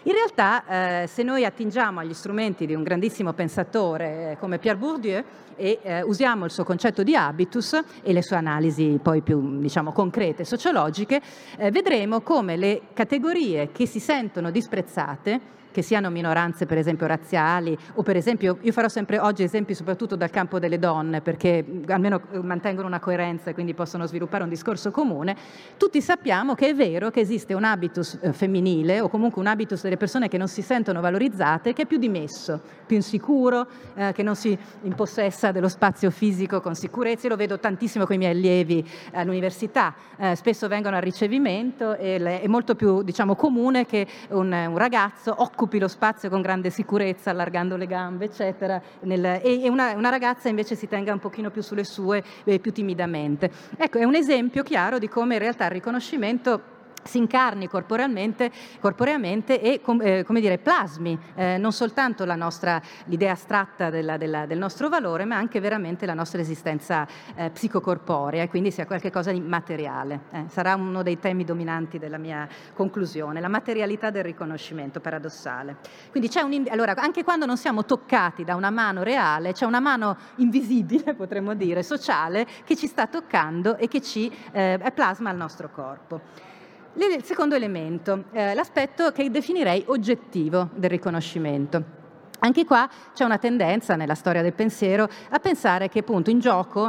In realtà, se noi attingiamo agli strumenti di un grandissimo pensatore come Pierre Bourdieu e usiamo il suo concetto di habitus e le sue analisi poi più, diciamo, concrete, sociologiche, vedremo come le categorie che si sentono disprezzate, che siano minoranze per esempio razziali, o per esempio, io farò sempre oggi esempi soprattutto dal campo delle donne, perché almeno mantengono una coerenza e quindi possono sviluppare un discorso comune. Tutti sappiamo che è vero che esiste un habitus femminile, o comunque un habitus delle persone che non si sentono valorizzate, che è più dimesso, più insicuro, che non si impossessa dello spazio fisico con sicurezza. Io lo vedo tantissimo con i miei allievi all'università, spesso vengono al ricevimento e è molto più, diciamo, comune che un ragazzo occupi lo spazio con grande sicurezza, allargando le gambe, eccetera, e una ragazza invece si tenga un pochino più sulle sue, più timidamente. Ecco, è un esempio chiaro di come in realtà il riconoscimento si incarni corporeamente e come dire, plasmi non soltanto l'idea astratta del nostro valore, ma anche veramente la nostra esistenza psicocorporea, e quindi sia qualcosa di materiale. Sarà uno dei temi dominanti della mia conclusione, la materialità del riconoscimento paradossale. Quindi c'è allora, anche quando non siamo toccati da una mano reale, c'è una mano invisibile, potremmo dire, sociale, che ci sta toccando e che ci plasma il nostro corpo. Il secondo elemento, l'aspetto che definirei oggettivo del riconoscimento. Anche qua c'è una tendenza nella storia del pensiero a pensare che appunto in gioco,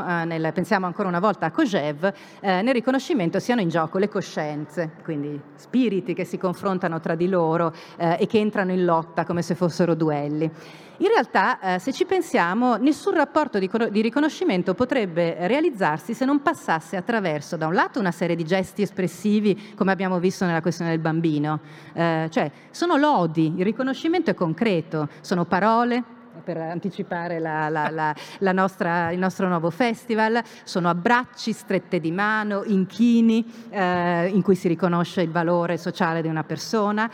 pensiamo ancora una volta a Kojève, nel riconoscimento siano in gioco le coscienze, quindi spiriti che si confrontano tra di loro e che entrano in lotta come se fossero duelli. In realtà, se ci pensiamo, nessun rapporto di riconoscimento potrebbe realizzarsi se non passasse attraverso, da un lato, una serie di gesti espressivi, come abbiamo visto nella questione del bambino, cioè sono lodi, il riconoscimento è concreto, sono parole, per anticipare il nostro nuovo festival. Sono abbracci, strette di mano, inchini in cui si riconosce il valore sociale di una persona,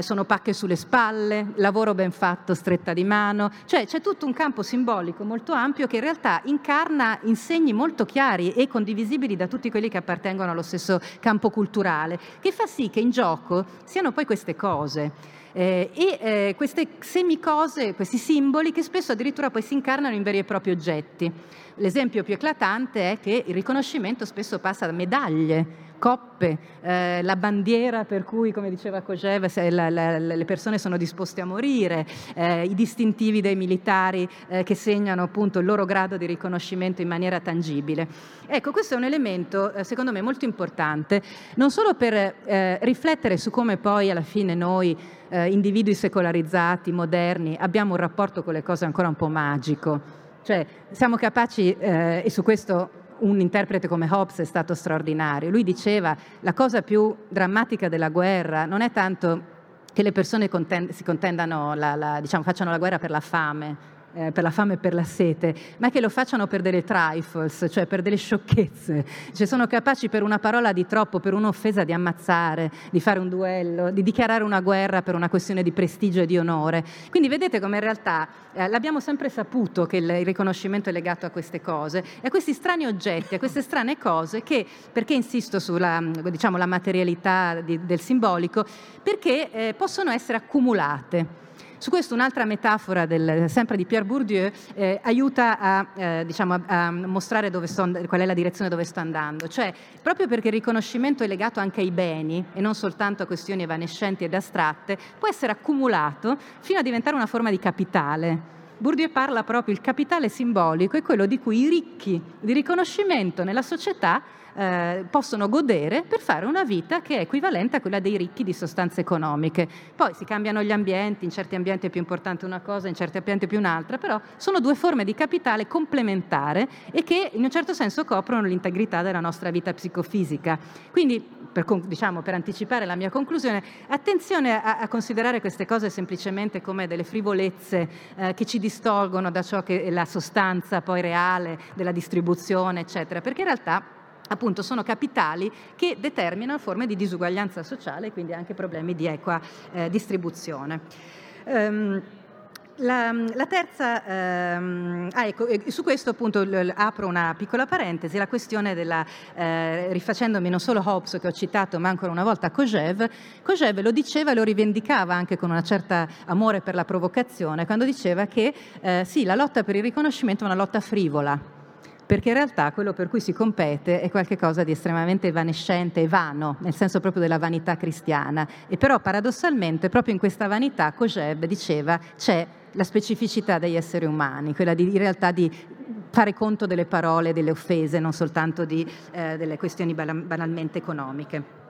sono pacche sulle spalle, lavoro ben fatto, stretta di mano, cioè c'è tutto un campo simbolico molto ampio che in realtà incarna insegni molto chiari e condivisibili da tutti quelli che appartengono allo stesso campo culturale, che fa sì che in gioco siano poi queste cose. Queste semicose, questi simboli che spesso addirittura poi si incarnano in veri e propri oggetti. L'esempio più eclatante è che il riconoscimento spesso passa da medaglie, coppe, la bandiera per cui, come diceva Kojève, le persone sono disposte a morire, i distintivi dei militari che segnano appunto il loro grado di riconoscimento in maniera tangibile. Ecco, questo è un elemento secondo me molto importante, non solo per riflettere su come poi alla fine noi individui secolarizzati, moderni, abbiamo un rapporto con le cose ancora un po' magico, cioè siamo capaci, e su questo un interprete come Hobbes è stato straordinario, lui diceva la cosa più drammatica della guerra non è tanto che le persone si contendano, facciano la guerra per la fame e per la sete, ma che lo facciano per delle trifles, cioè per delle sciocchezze, cioè sono capaci per una parola di troppo, per un'offesa di ammazzare, di fare un duello, di dichiarare una guerra per una questione di prestigio e di onore. Quindi vedete come in realtà l'abbiamo sempre saputo che il riconoscimento è legato a queste cose, a questi strani oggetti, a queste strane cose che, perché insisto sulla la materialità del simbolico, perché possono essere accumulate. Su questo un'altra metafora sempre di Pierre Bourdieu aiuta a mostrare qual è la direzione dove sto andando, cioè proprio perché il riconoscimento è legato anche ai beni e non soltanto a questioni evanescenti ed astratte, può essere accumulato fino a diventare una forma di capitale. Bourdieu parla proprio il capitale simbolico è quello di cui i ricchi di riconoscimento nella società possono godere per fare una vita che è equivalente a quella dei ricchi di sostanze economiche. Poi si cambiano gli ambienti, in certi ambienti è più importante una cosa, in certi ambienti più un'altra, però sono due forme di capitale complementare e che in un certo senso coprono l'integrità della nostra vita psicofisica. Quindi per anticipare la mia conclusione, attenzione a considerare queste cose semplicemente come delle frivolezze che ci distolgono da ciò che è la sostanza poi reale della distribuzione, eccetera, perché in realtà appunto sono capitali che determinano forme di disuguaglianza sociale e quindi anche problemi di equa distribuzione. La terza, su questo appunto apro una piccola parentesi, la questione rifacendomi non solo a Hobbes che ho citato ma ancora una volta a Kojève lo diceva e lo rivendicava anche con una certa amore per la provocazione quando diceva che sì, la lotta per il riconoscimento è una lotta frivola, perché in realtà quello per cui si compete è qualcosa di estremamente evanescente e vano, nel senso proprio della vanità cristiana. E però paradossalmente proprio in questa vanità Kojève diceva c'è la specificità degli esseri umani, quella di in realtà di fare conto delle parole, delle offese, non soltanto di delle questioni banalmente economiche.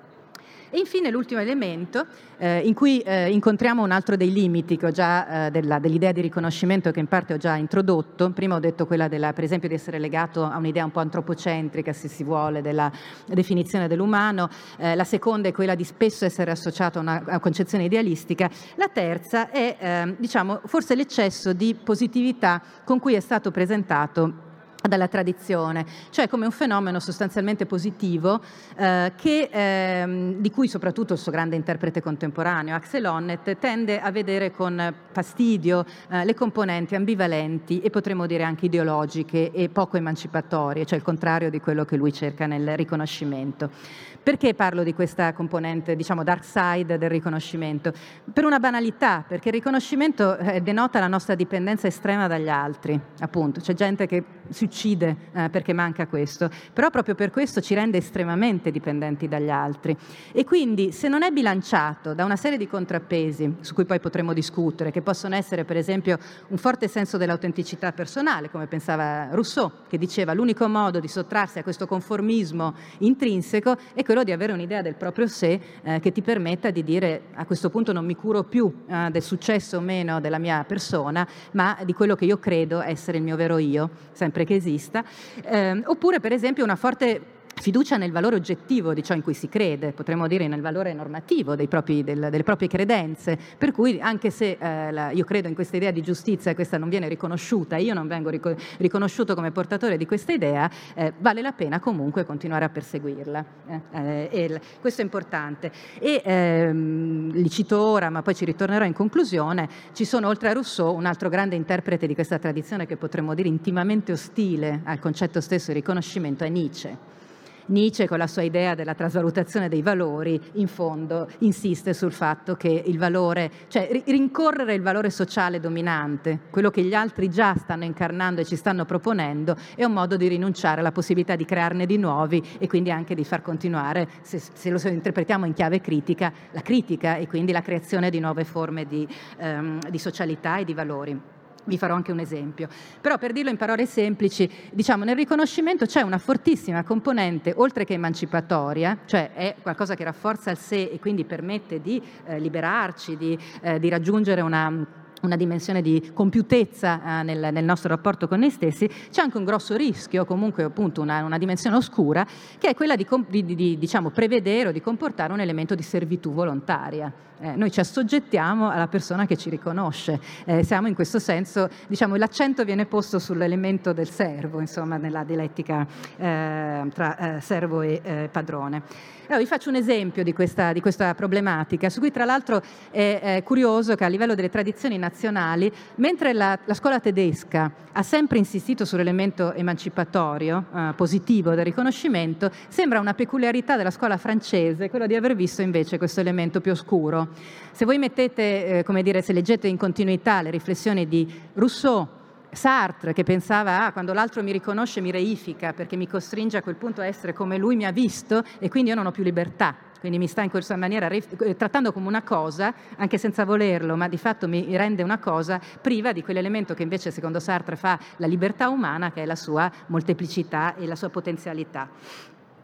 E infine l'ultimo elemento in cui incontriamo un altro dei limiti che ho già dell'idea di riconoscimento che in parte ho già introdotto. Prima ho detto quella per esempio di essere legato a un'idea un po' antropocentrica, se si vuole, della definizione dell'umano, la seconda è quella di spesso essere associato a una concezione idealistica, la terza è forse l'eccesso di positività con cui è stato presentato dalla tradizione, cioè come un fenomeno sostanzialmente positivo di cui soprattutto il suo grande interprete contemporaneo Axel Honneth tende a vedere con fastidio le componenti ambivalenti e potremmo dire anche ideologiche e poco emancipatorie, cioè il contrario di quello che lui cerca nel riconoscimento. Perché parlo di questa componente, dark side del riconoscimento? Per una banalità, perché il riconoscimento denota la nostra dipendenza estrema dagli altri, appunto, c'è gente che si uccide perché manca questo, però proprio per questo ci rende estremamente dipendenti dagli altri e quindi se non è bilanciato da una serie di contrappesi su cui poi potremo discutere, che possono essere per esempio un forte senso dell'autenticità personale, come pensava Rousseau, che diceva l'unico modo di sottrarsi a questo conformismo intrinseco è quello di avere un'idea del proprio sé che ti permetta di dire a questo punto non mi curo più del successo o meno della mia persona, ma di quello che io credo essere il mio vero io, sempre che esista, oppure per esempio una forte fiducia nel valore oggettivo di ciò in cui si crede, potremmo dire nel valore normativo delle proprie credenze, per cui anche se io credo in questa idea di giustizia e questa non viene riconosciuta, io non vengo riconosciuto come portatore di questa idea, vale la pena comunque continuare a perseguirla. Questo è importante. Li cito ora, ma poi ci ritornerò in conclusione, ci sono oltre a Rousseau un altro grande interprete di questa tradizione che potremmo dire intimamente ostile al concetto stesso di riconoscimento, è Nietzsche. Nietzsche, con la sua idea della trasvalutazione dei valori, in fondo insiste sul fatto che il valore, cioè rincorrere il valore sociale dominante, quello che gli altri già stanno incarnando e ci stanno proponendo, è un modo di rinunciare alla possibilità di crearne di nuovi e quindi anche di far continuare, se lo interpretiamo in chiave critica e quindi la creazione di nuove forme di socialità e di valori. Vi farò anche un esempio, però per dirlo in parole semplici, diciamo, nel riconoscimento c'è una fortissima componente, oltre che emancipatoria, cioè è qualcosa che rafforza il sé e quindi permette di liberarci, di raggiungere una dimensione di compiutezza nel nostro rapporto con noi stessi. C'è anche un grosso rischio, comunque appunto una dimensione oscura, che è quella di prevedere o di comportare un elemento di servitù volontaria. Noi ci assoggettiamo alla persona che ci riconosce, siamo in questo senso, diciamo, l'accento viene posto sull'elemento del servo, insomma, nella dialettica tra servo e padrone. Allora, vi faccio un esempio di questa problematica, su cui tra l'altro è curioso che a livello delle tradizioni nazionali, mentre la scuola tedesca ha sempre insistito sull'elemento emancipatorio, positivo del riconoscimento, sembra una peculiarità della scuola francese quello di aver visto invece questo elemento più oscuro. Se voi mettete, se leggete in continuità le riflessioni di Rousseau, Sartre, che pensava quando l'altro mi riconosce mi reifica perché mi costringe a quel punto a essere come lui mi ha visto e quindi io non ho più libertà, quindi mi sta in questa maniera trattando come una cosa, anche senza volerlo, ma di fatto mi rende una cosa priva di quell'elemento che invece secondo Sartre fa la libertà umana, che è la sua molteplicità e la sua potenzialità.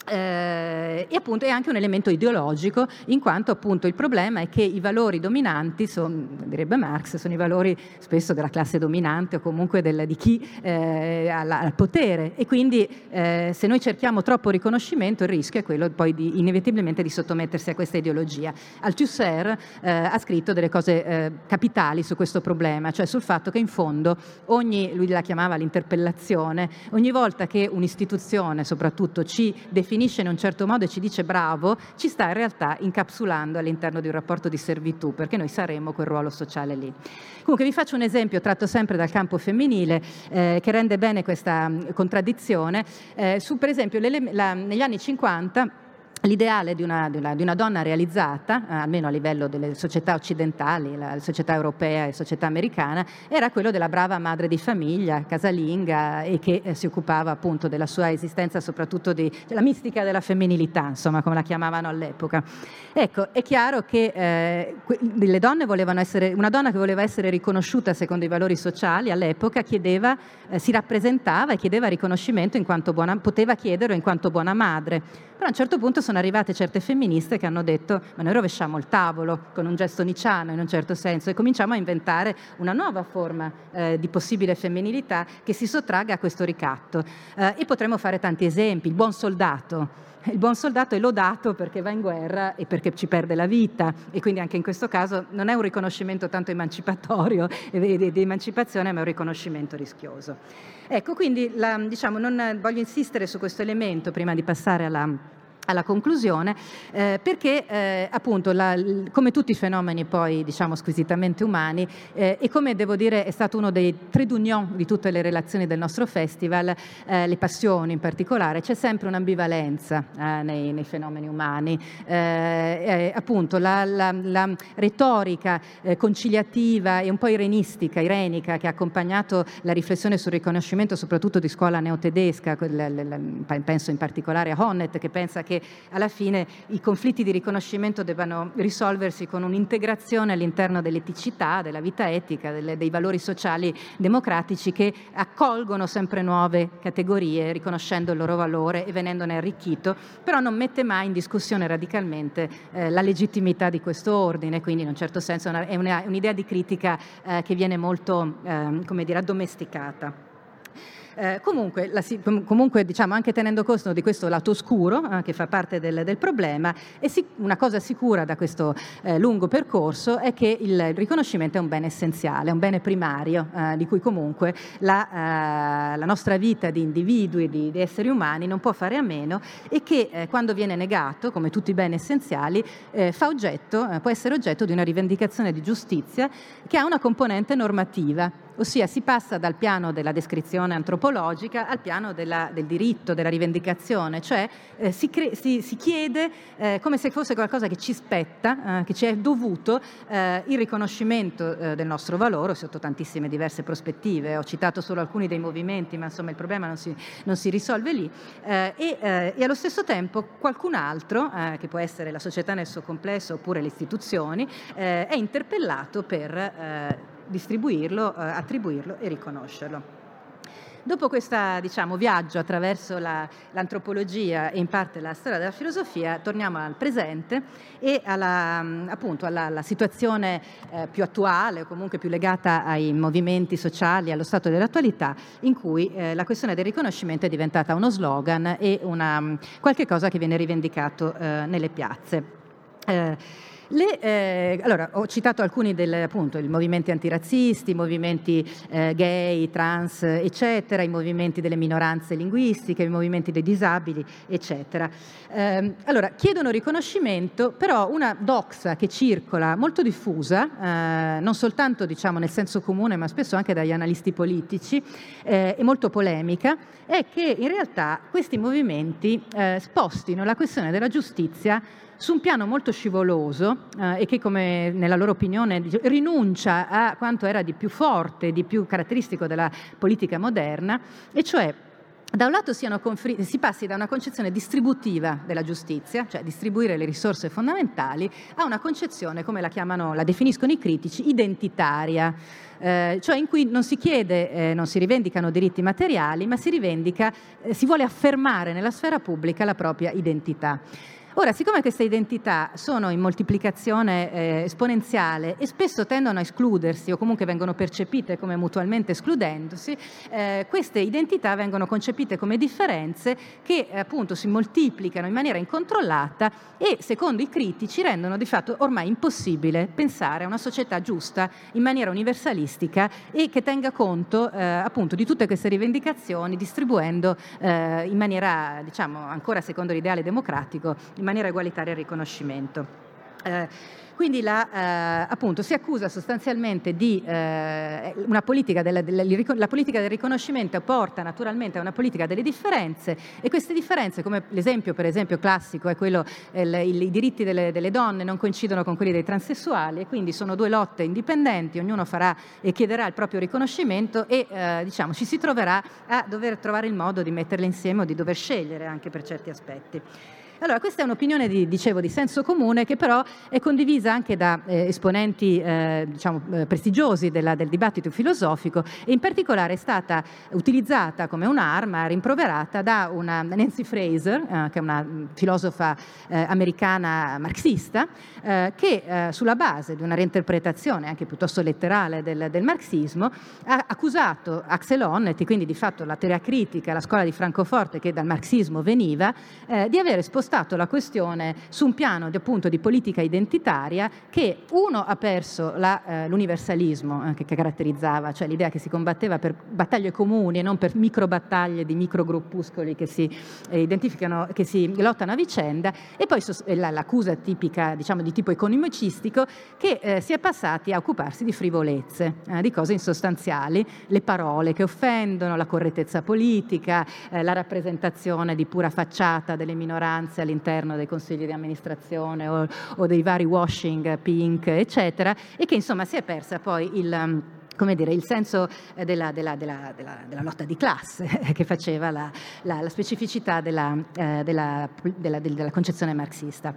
E appunto è anche un elemento ideologico, in quanto appunto il problema è che i valori dominanti sono, direbbe Marx, sono i valori spesso della classe dominante o comunque di chi ha potere, e quindi se noi cerchiamo troppo riconoscimento il rischio è quello poi di inevitabilmente di sottomettersi a questa ideologia. Althusser ha scritto delle cose capitali su questo problema, cioè sul fatto che in fondo lui la chiamava l'interpellazione, ogni volta che un'istituzione soprattutto ci definisce in un certo modo e ci dice bravo, ci sta in realtà incapsulando all'interno di un rapporto di servitù, perché noi saremmo quel ruolo sociale lì. Comunque vi faccio un esempio tratto sempre dal campo femminile che rende bene questa contraddizione, su per esempio negli anni 50 l'ideale di una donna realizzata, almeno a livello delle società occidentali, la società europea e società americana, era quello della brava madre di famiglia, casalinga, e che si occupava appunto della sua esistenza, soprattutto della mistica della femminilità, insomma, come la chiamavano all'epoca. Ecco, è chiaro che le donne volevano essere, una donna che voleva essere riconosciuta secondo i valori sociali all'epoca chiedeva, si rappresentava e chiedeva riconoscimento in quanto poteva chiederlo in quanto buona madre. Però a un certo punto sono arrivate certe femministe che hanno detto ma noi rovesciamo il tavolo con un gesto nicciano in un certo senso e cominciamo a inventare una nuova forma di possibile femminilità che si sottragga a questo ricatto, e potremmo fare tanti esempi. Il buon soldato è lodato perché va in guerra e perché ci perde la vita, e quindi anche in questo caso non è un riconoscimento tanto emancipatorio di emancipazione, ma è un riconoscimento rischioso. Ecco, quindi non voglio insistere su questo elemento prima di passare alla conclusione, perché appunto come tutti i fenomeni poi squisitamente umani, e come devo dire è stato uno dei trait d'union di tutte le relazioni del nostro festival, le passioni in particolare, c'è sempre un'ambivalenza nei fenomeni umani, appunto la retorica conciliativa e un po' irenica che ha accompagnato la riflessione sul riconoscimento soprattutto di scuola neotedesca, penso in particolare a Honneth, che pensa che alla fine i conflitti di riconoscimento debbano risolversi con un'integrazione all'interno dell'eticità, della vita etica, dei valori sociali democratici che accolgono sempre nuove categorie riconoscendo il loro valore e venendone arricchito, però non mette mai in discussione radicalmente la legittimità di questo ordine, quindi in un certo senso è un'idea di critica che viene molto addomesticata. Comunque diciamo, anche tenendo conto di questo lato oscuro che fa parte del problema, e una cosa sicura da questo lungo percorso è che il riconoscimento è un bene essenziale, è un bene primario di cui comunque la nostra vita di individui, di esseri umani non può fare a meno, e che quando viene negato, come tutti i beni essenziali, può essere oggetto di una rivendicazione di giustizia che ha una componente normativa. Ossia, si passa dal piano della descrizione antropologica al piano del diritto, della rivendicazione, cioè si chiede come se fosse qualcosa che ci spetta, che ci è dovuto, il riconoscimento del nostro valore sotto tantissime diverse prospettive. Ho citato solo alcuni dei movimenti, ma insomma il problema non si risolve lì, e allo stesso tempo qualcun altro, che può essere la società nel suo complesso oppure le istituzioni, è interpellato per distribuirlo, attribuirlo e riconoscerlo. Dopo questo, diciamo, viaggio attraverso l'antropologia e in parte la storia della filosofia, torniamo al presente e alla situazione più attuale, o comunque più legata ai movimenti sociali, allo stato dell'attualità, in cui la questione del riconoscimento è diventata uno slogan e qualche cosa che viene rivendicato nelle piazze. Allora, ho citato alcuni i movimenti antirazzisti, i movimenti gay, trans, eccetera, i movimenti delle minoranze linguistiche, i movimenti dei disabili, eccetera. Allora, chiedono riconoscimento, però una doxa che circola molto diffusa, non soltanto diciamo nel senso comune, ma spesso anche dagli analisti politici, e molto polemica, è che in realtà questi movimenti spostino la questione della giustizia su un piano molto scivoloso e che, come nella loro opinione, rinuncia a quanto era di più forte, di più caratteristico della politica moderna, e cioè da un lato si passi da una concezione distributiva della giustizia, cioè distribuire le risorse fondamentali, a una concezione, come la definiscono i critici, identitaria, cioè in cui non si chiede, non si rivendicano diritti materiali, ma si vuole affermare nella sfera pubblica la propria identità. Ora, siccome queste identità sono in moltiplicazione esponenziale e spesso tendono a escludersi, o comunque vengono percepite come mutualmente escludendosi, queste identità vengono concepite come differenze che appunto si moltiplicano in maniera incontrollata e, secondo i critici, rendono di fatto ormai impossibile pensare a una società giusta in maniera universalistica e che tenga conto appunto di tutte queste rivendicazioni, distribuendo in maniera, diciamo, ancora secondo l'ideale democratico, in maniera egualitaria al riconoscimento. Quindi appunto si accusa sostanzialmente di una politica la politica del riconoscimento porta naturalmente a una politica delle differenze, e queste differenze, come l'esempio per esempio classico è quello, i diritti delle donne non coincidono con quelli dei transessuali, e quindi sono due lotte indipendenti, ognuno farà e chiederà il proprio riconoscimento, e diciamo ci si troverà a dover trovare il modo di metterle insieme o di dover scegliere anche per certi aspetti. Allora, questa è un'opinione di senso comune, che però è condivisa anche da esponenti diciamo, prestigiosi del dibattito filosofico, e in particolare è stata utilizzata come un'arma, rimproverata da una Nancy Fraser, che è una filosofa americana marxista, che sulla base di una reinterpretazione anche piuttosto letterale del marxismo ha accusato Axel Honneth, e quindi di fatto la teoria critica, la scuola di Francoforte che dal marxismo veniva, di avere spostato la questione su un piano appunto di politica identitaria che ha perso l'universalismo che caratterizzava, cioè l'idea che si combatteva per battaglie comuni e non per micro battaglie di micro gruppuscoli che si identificano, che si lottano a vicenda, e poi l'accusa tipica, diciamo, di tipo economicistico, che si è passati a occuparsi di frivolezze, di cose insostanziali, le parole che offendono, la correttezza politica, la rappresentazione di pura facciata delle minoranze all'interno dei consigli di amministrazione o dei vari washing pink, eccetera, e che insomma si è persa poi il senso della lotta di classe che faceva la specificità della concezione marxista.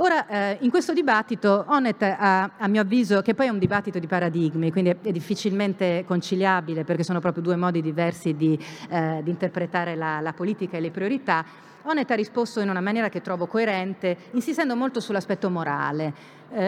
Ora, in questo dibattito, Honneth ha, a mio avviso, che poi è un dibattito di paradigmi, quindi è difficilmente conciliabile perché sono proprio due modi diversi di interpretare la politica e le priorità, Honneth ha risposto in una maniera che trovo coerente, insistendo molto sull'aspetto morale.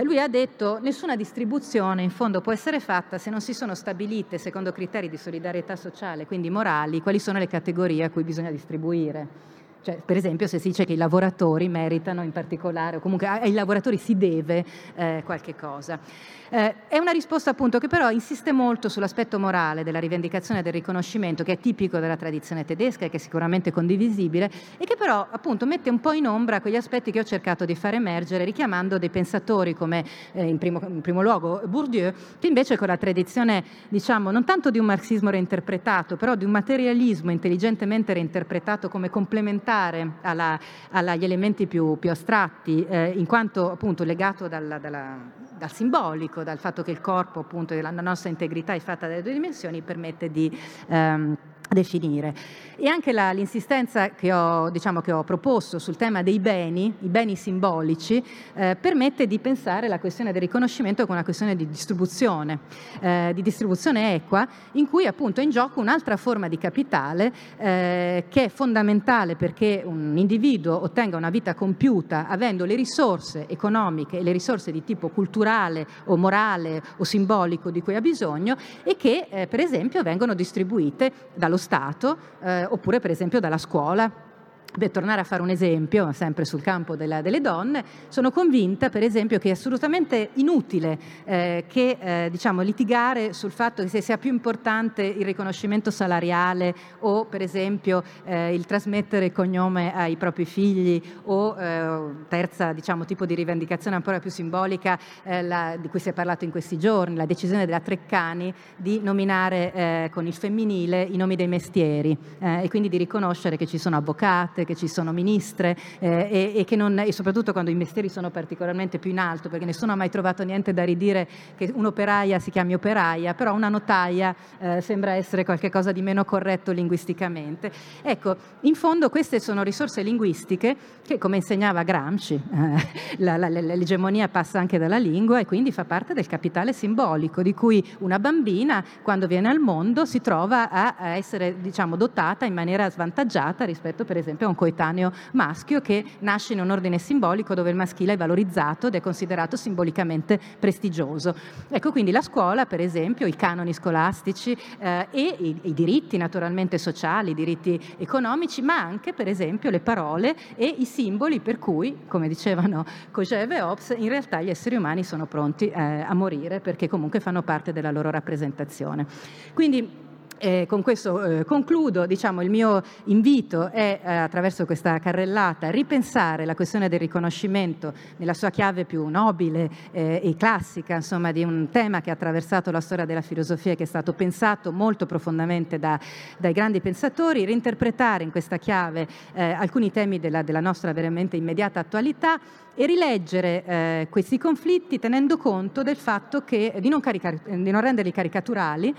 Lui ha detto: nessuna distribuzione in fondo può essere fatta se non si sono stabilite, secondo criteri di solidarietà sociale, quindi morali, quali sono le categorie a cui bisogna distribuire. Cioè, per esempio, se si dice che i lavoratori meritano in particolare, o comunque ai lavoratori si deve qualche cosa. È una risposta appunto che però insiste molto sull'aspetto morale della rivendicazione del riconoscimento, che è tipico della tradizione tedesca e che è sicuramente condivisibile, e che però appunto mette un po' in ombra quegli aspetti che ho cercato di far emergere, richiamando dei pensatori come in primo luogo Bourdieu, che invece con la tradizione, diciamo, non tanto di un marxismo reinterpretato, però di un materialismo intelligentemente reinterpretato come complementare agli elementi più astratti, in quanto appunto legato dal simbolico, dal fatto che il corpo, appunto, la nostra integrità è fatta dalle due dimensioni, permette di definire. E anche l'insistenza che ho proposto sul tema dei beni, i beni simbolici, permette di pensare la questione del riconoscimento come una questione di distribuzione equa, in cui appunto è in gioco un'altra forma di capitale che è fondamentale perché un individuo ottenga una vita compiuta avendo le risorse economiche e le risorse di tipo culturale o morale o simbolico di cui ha bisogno, e che per esempio vengono distribuite dallo Stato, oppure per esempio dalla scuola. Per tornare a fare un esempio, sempre sul campo delle donne, sono convinta per esempio che è assolutamente inutile litigare sul fatto che se sia più importante il riconoscimento salariale o per esempio il trasmettere il cognome ai propri figli, o terza tipo di rivendicazione ancora più simbolica, di cui si è parlato in questi giorni, la decisione della Treccani di nominare con il femminile i nomi dei mestieri e quindi di riconoscere che ci sono avvocate, che ci sono ministre e soprattutto quando i mestieri sono particolarmente più in alto, perché nessuno ha mai trovato niente da ridire che un'operaia si chiami operaia, però una notaia sembra essere qualcosa di meno corretto linguisticamente. Ecco, in fondo queste sono risorse linguistiche che, come insegnava Gramsci, l'egemonia passa anche dalla lingua e quindi fa parte del capitale simbolico, di cui una bambina quando viene al mondo si trova a essere dotata in maniera svantaggiata rispetto per esempio un coetaneo maschio che nasce in un ordine simbolico dove il maschile è valorizzato ed è considerato simbolicamente prestigioso. Ecco, quindi la scuola, per esempio, i canoni scolastici e i diritti naturalmente sociali, i diritti economici, ma anche per esempio le parole e i simboli per cui, come dicevano Kojève e Hobbes, in realtà gli esseri umani sono pronti a morire perché comunque fanno parte della loro rappresentazione. Quindi con questo concludo. Il mio invito è, attraverso questa carrellata, ripensare la questione del riconoscimento nella sua chiave più nobile e classica, di un tema che ha attraversato la storia della filosofia e che è stato pensato molto profondamente dai grandi pensatori, reinterpretare in questa chiave alcuni temi della nostra veramente immediata attualità e rileggere questi conflitti tenendo conto del fatto che di non renderli caricaturali,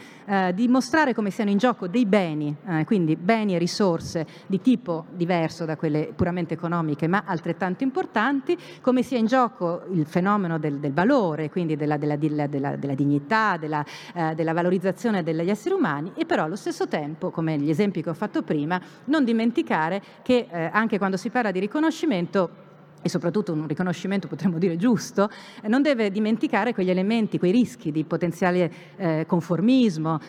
di mostrare come siano in gioco dei beni, quindi beni e risorse di tipo diverso da quelle puramente economiche ma altrettanto importanti, come sia in gioco il fenomeno del valore, quindi della dignità, della valorizzazione degli esseri umani, e però allo stesso tempo, come gli esempi che ho fatto prima, non dimenticare che anche quando si parla di riconoscimento, e soprattutto un riconoscimento potremmo dire giusto, non deve dimenticare quegli elementi, quei rischi di potenziale conformismo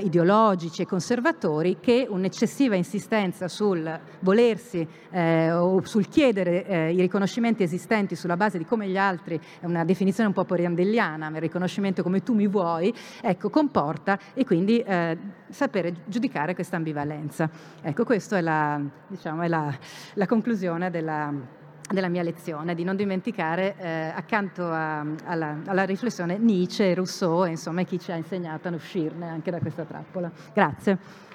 ideologici e conservatori che un'eccessiva insistenza sul volersi o sul chiedere i riconoscimenti esistenti sulla base di come gli altri, è una definizione un po' porandelliana, ma il riconoscimento come tu mi vuoi, comporta, e quindi sapere giudicare questa ambivalenza. Questa è la conclusione della mia lezione, di non dimenticare accanto alla riflessione Nietzsche, Rousseau e chi ci ha insegnato a uscirne anche da questa trappola. Grazie.